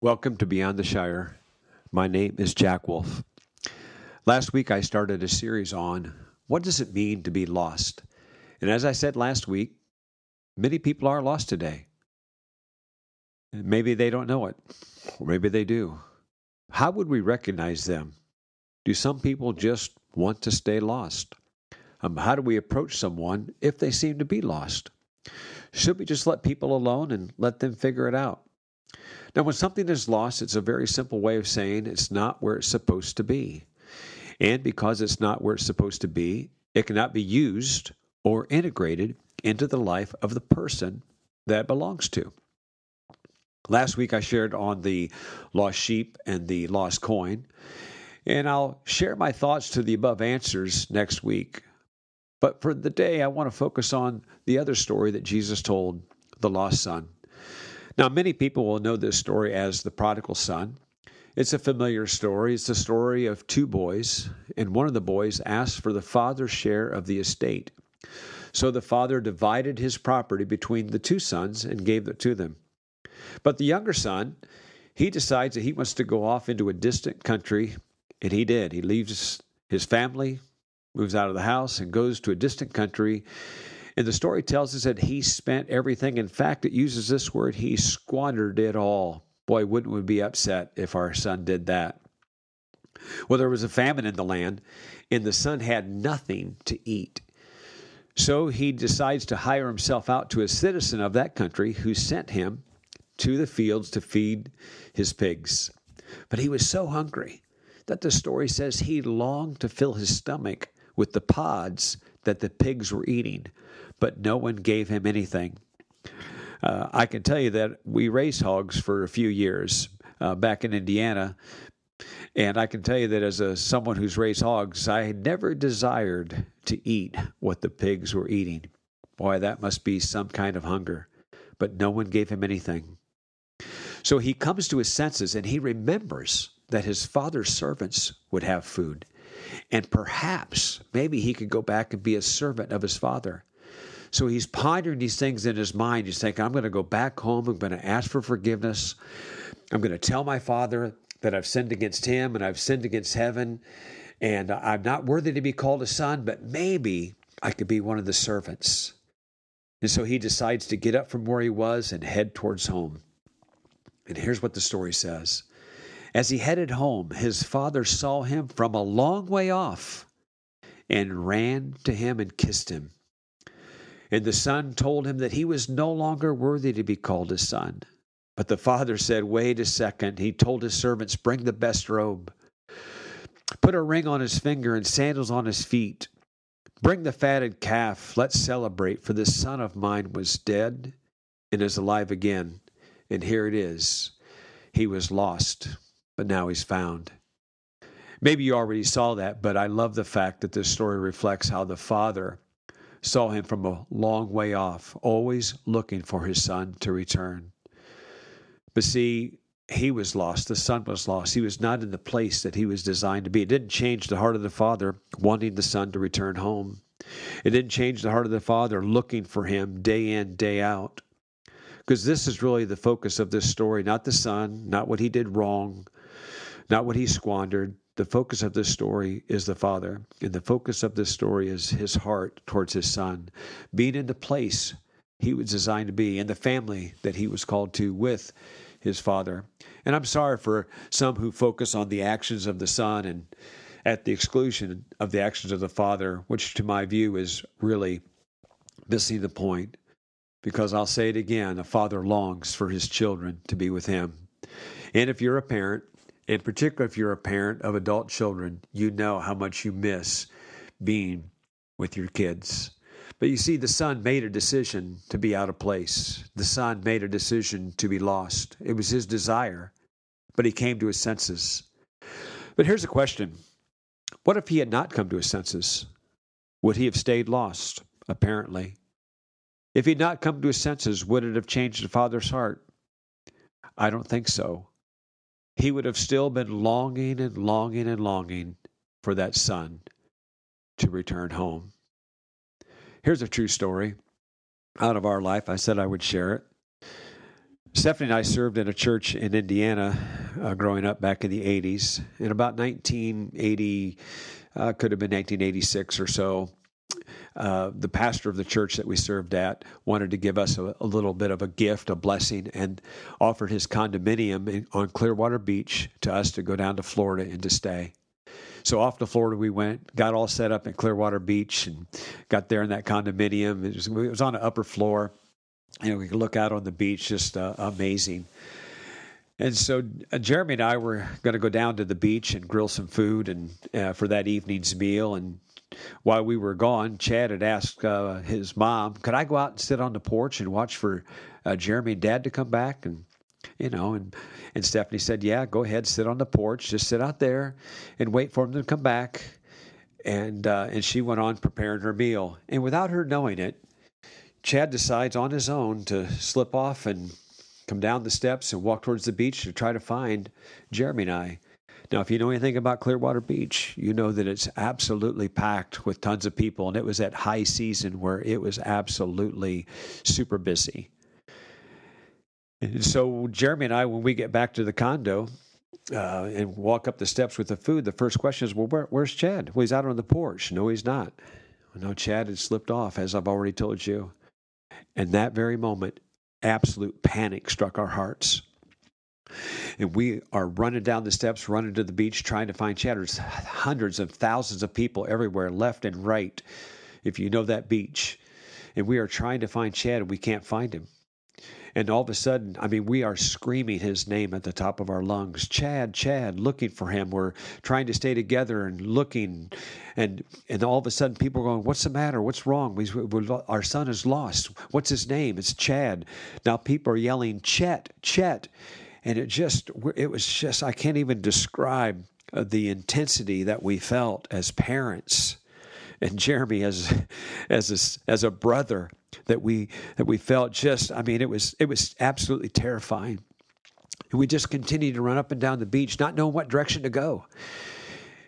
Welcome to Beyond the Shire. My name is Jack Wolf. Last week I started a series on what does it mean to be lost? And as I said last week, many people are lost today. Maybe they don't know it, or maybe they do. How would we recognize them? Do some people just want to stay lost? How do we approach someone if they seem to be lost? Should we just let people alone and let them figure it out? Now, when something is lost, it's a very simple way of saying it's not where it's supposed to be. And because it's not where it's supposed to be, it cannot be used or integrated into the life of the person that it belongs to. Last week, I shared on the lost sheep and the lost coin, and I'll share my thoughts to the above answers next week. But for the day, I want to focus on the other story that Jesus told, the lost son. Now, many people will know this story as the prodigal son. It's a familiar story. It's the story of two boys, and one of the boys asked for the father's share of the estate. So the father divided his property between the two sons and gave it to them. But the younger son, he decides that he wants to go off into a distant country, and he did. He leaves his family, moves out of the house, and goes to a distant country. And the story tells us that he spent everything. In fact, it uses this word, he squandered it all. Boy, wouldn't we be upset if our son did that? Well, there was a famine in the land, and the son had nothing to eat. So he decides to hire himself out to a citizen of that country who sent him to the fields to feed his pigs. But he was so hungry that the story says he longed to fill his stomach with the pods that the pigs were eating, but no one gave him anything. I can tell you that we raised hogs for a few years back in Indiana, and I can tell you that as someone who's raised hogs, I had never desired to eat what the pigs were eating. Boy, that must be some kind of hunger, but no one gave him anything. So he comes to his senses, and he remembers that his father's servants would have food, and perhaps, maybe he could go back and be a servant of his father. So he's pondering these things in his mind. He's thinking, I'm going to go back home. I'm going to ask for forgiveness. I'm going to tell my father that I've sinned against him and I've sinned against heaven. And I'm not worthy to be called a son, but maybe I could be one of the servants. And so he decides to get up from where he was and head towards home. And here's what the story says. As he headed home, his father saw him from a long way off and ran to him and kissed him. And the son told him that he was no longer worthy to be called his son. But the father said, wait a second. He told his servants, bring the best robe. Put a ring on his finger and sandals on his feet. Bring the fatted calf. Let's celebrate, for this son of mine was dead and is alive again. And here it is. He was lost, but now he's found. Maybe you already saw that, but I love the fact that this story reflects how the father saw him from a long way off, always looking for his son to return. But see, he was lost. The son was lost. He was not in the place that he was designed to be. It didn't change the heart of the father wanting the son to return home. It didn't change the heart of the father looking for him day in, day out. Because this is really the focus of this story, not the son, not what he did wrong, not what he squandered. The focus of this story is the father, and the focus of this story is his heart towards his son, being in the place he was designed to be, in the family that he was called to with his father. And I'm sorry for some who focus on the actions of the son and at the exclusion of the actions of the father, which to my view is really missing the point, because I'll say it again, a father longs for his children to be with him. And if you're a parent, in particular, if you're a parent of adult children, you know how much you miss being with your kids. But you see, the son made a decision to be out of place. The son made a decision to be lost. It was his desire, but he came to his senses. But here's a question. What if he had not come to his senses? Would he have stayed lost? Apparently. If he had not come to his senses, would it have changed the father's heart? I don't think so. He would have still been longing and longing and longing for that son to return home. Here's a true story out of our life. I said I would share it. Stephanie and I served in a church in Indiana growing up back in the 80s. In about 1980, could have been 1986 or so, the pastor of the church that we served at wanted to give us a little bit of a gift, a blessing, and offered his condominium on Clearwater Beach to us to go down to Florida and to stay. So off to Florida we went, got all set up at Clearwater Beach and got there in that condominium. It was on the upper floor. You know, we could look out on the beach, just amazing. And so Jeremy and I were going to go down to the beach and grill some food and for that evening's meal. And while we were gone, Chad had asked his mom, could I go out and sit on the porch and watch for Jeremy and Dad to come back? And, you know, and Stephanie said, yeah, go ahead, sit on the porch, just sit out there and wait for them to come back. And she went on preparing her meal. And without her knowing it, Chad decides on his own to slip off and come down the steps and walk towards the beach to try to find Jeremy and I. Now, if you know anything about Clearwater Beach, you know that it's absolutely packed with tons of people, and it was at high season where it was absolutely super busy. And so Jeremy and I, when we get back to the condo and walk up the steps with the food, the first question is, well, where's Chad? Well, he's out on the porch. No, he's not. Well, no, Chad had slipped off, as I've already told you. And that very moment, absolute panic struck our hearts. And we are running down the steps, running to the beach, trying to find Chad. There's hundreds of thousands of people everywhere, left and right, if you know that beach. And we are trying to find Chad, and we can't find him. And all of a sudden, I mean, we are screaming his name at the top of our lungs. Chad, Chad, looking for him. We're trying to stay together and looking. And all of a sudden, people are going, what's the matter? What's wrong? Our son is lost. What's his name? It's Chad. Now people are yelling, Chet, Chet. And it was just, I can't even describe the intensity that we felt as parents. And Jeremy as a brother that we felt just, I mean, it was absolutely terrifying. And we just continued to run up and down the beach, not knowing what direction to go.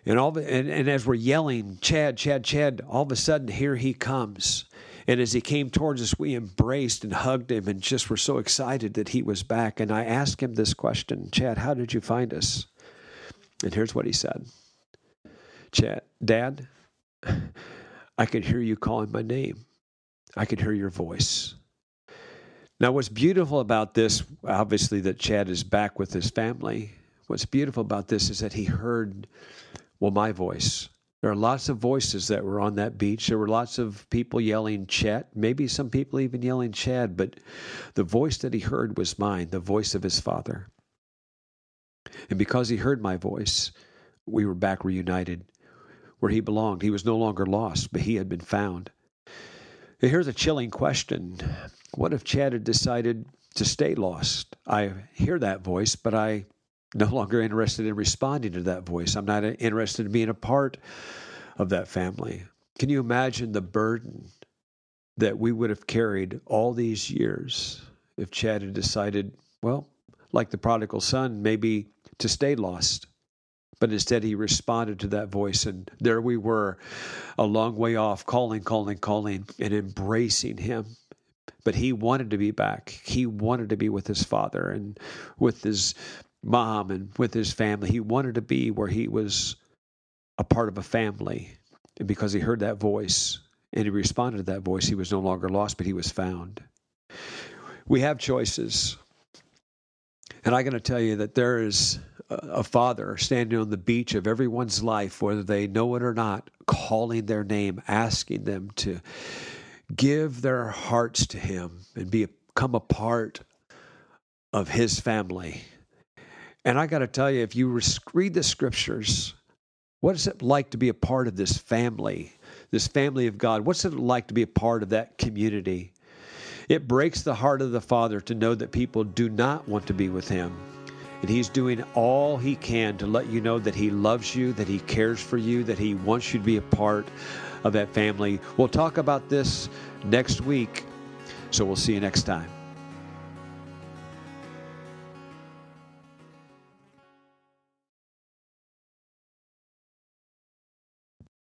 And as we're yelling, Chad, Chad, Chad, all of a sudden here he comes. And as he came towards us, we embraced and hugged him and just were so excited that he was back. And I asked him this question, Chad, how did you find us? And here's what he said. Chad, Dad, I could hear you calling my name. I could hear your voice. Now, what's beautiful about this, obviously, that Chad is back with his family. What's beautiful about this is that he heard, well, my voice. There are lots of voices that were on that beach. There were lots of people yelling Chet, maybe some people even yelling Chad, but the voice that he heard was mine, the voice of his father. And because he heard my voice, we were back reunited where he belonged. He was no longer lost, but he had been found. Here's a chilling question. What if Chad had decided to stay lost? I hear that voice, but I'm no longer interested in responding to that voice. I'm not interested in being a part of that family. Can you imagine the burden that we would have carried all these years if Chad had decided, well, like the prodigal son, maybe to stay lost? But instead, he responded to that voice, and there we were, a long way off, calling, calling, calling, and embracing him. But he wanted to be back. He wanted to be with his father and with his mom and with his family. He wanted to be where he was a part of a family. And because he heard that voice and he responded to that voice, he was no longer lost, but he was found. We have choices. And I'm going to tell you that there is a father standing on the beach of everyone's life, whether they know it or not, calling their name, asking them to give their hearts to him and become a part of his family. And I got to tell you, if you read the scriptures, what is it like to be a part of this family of God? What's it like to be a part of that community? It breaks the heart of the Father to know that people do not want to be with him. And he's doing all he can to let you know that he loves you, that he cares for you, that he wants you to be a part of that family. We'll talk about this next week, so we'll see you next time.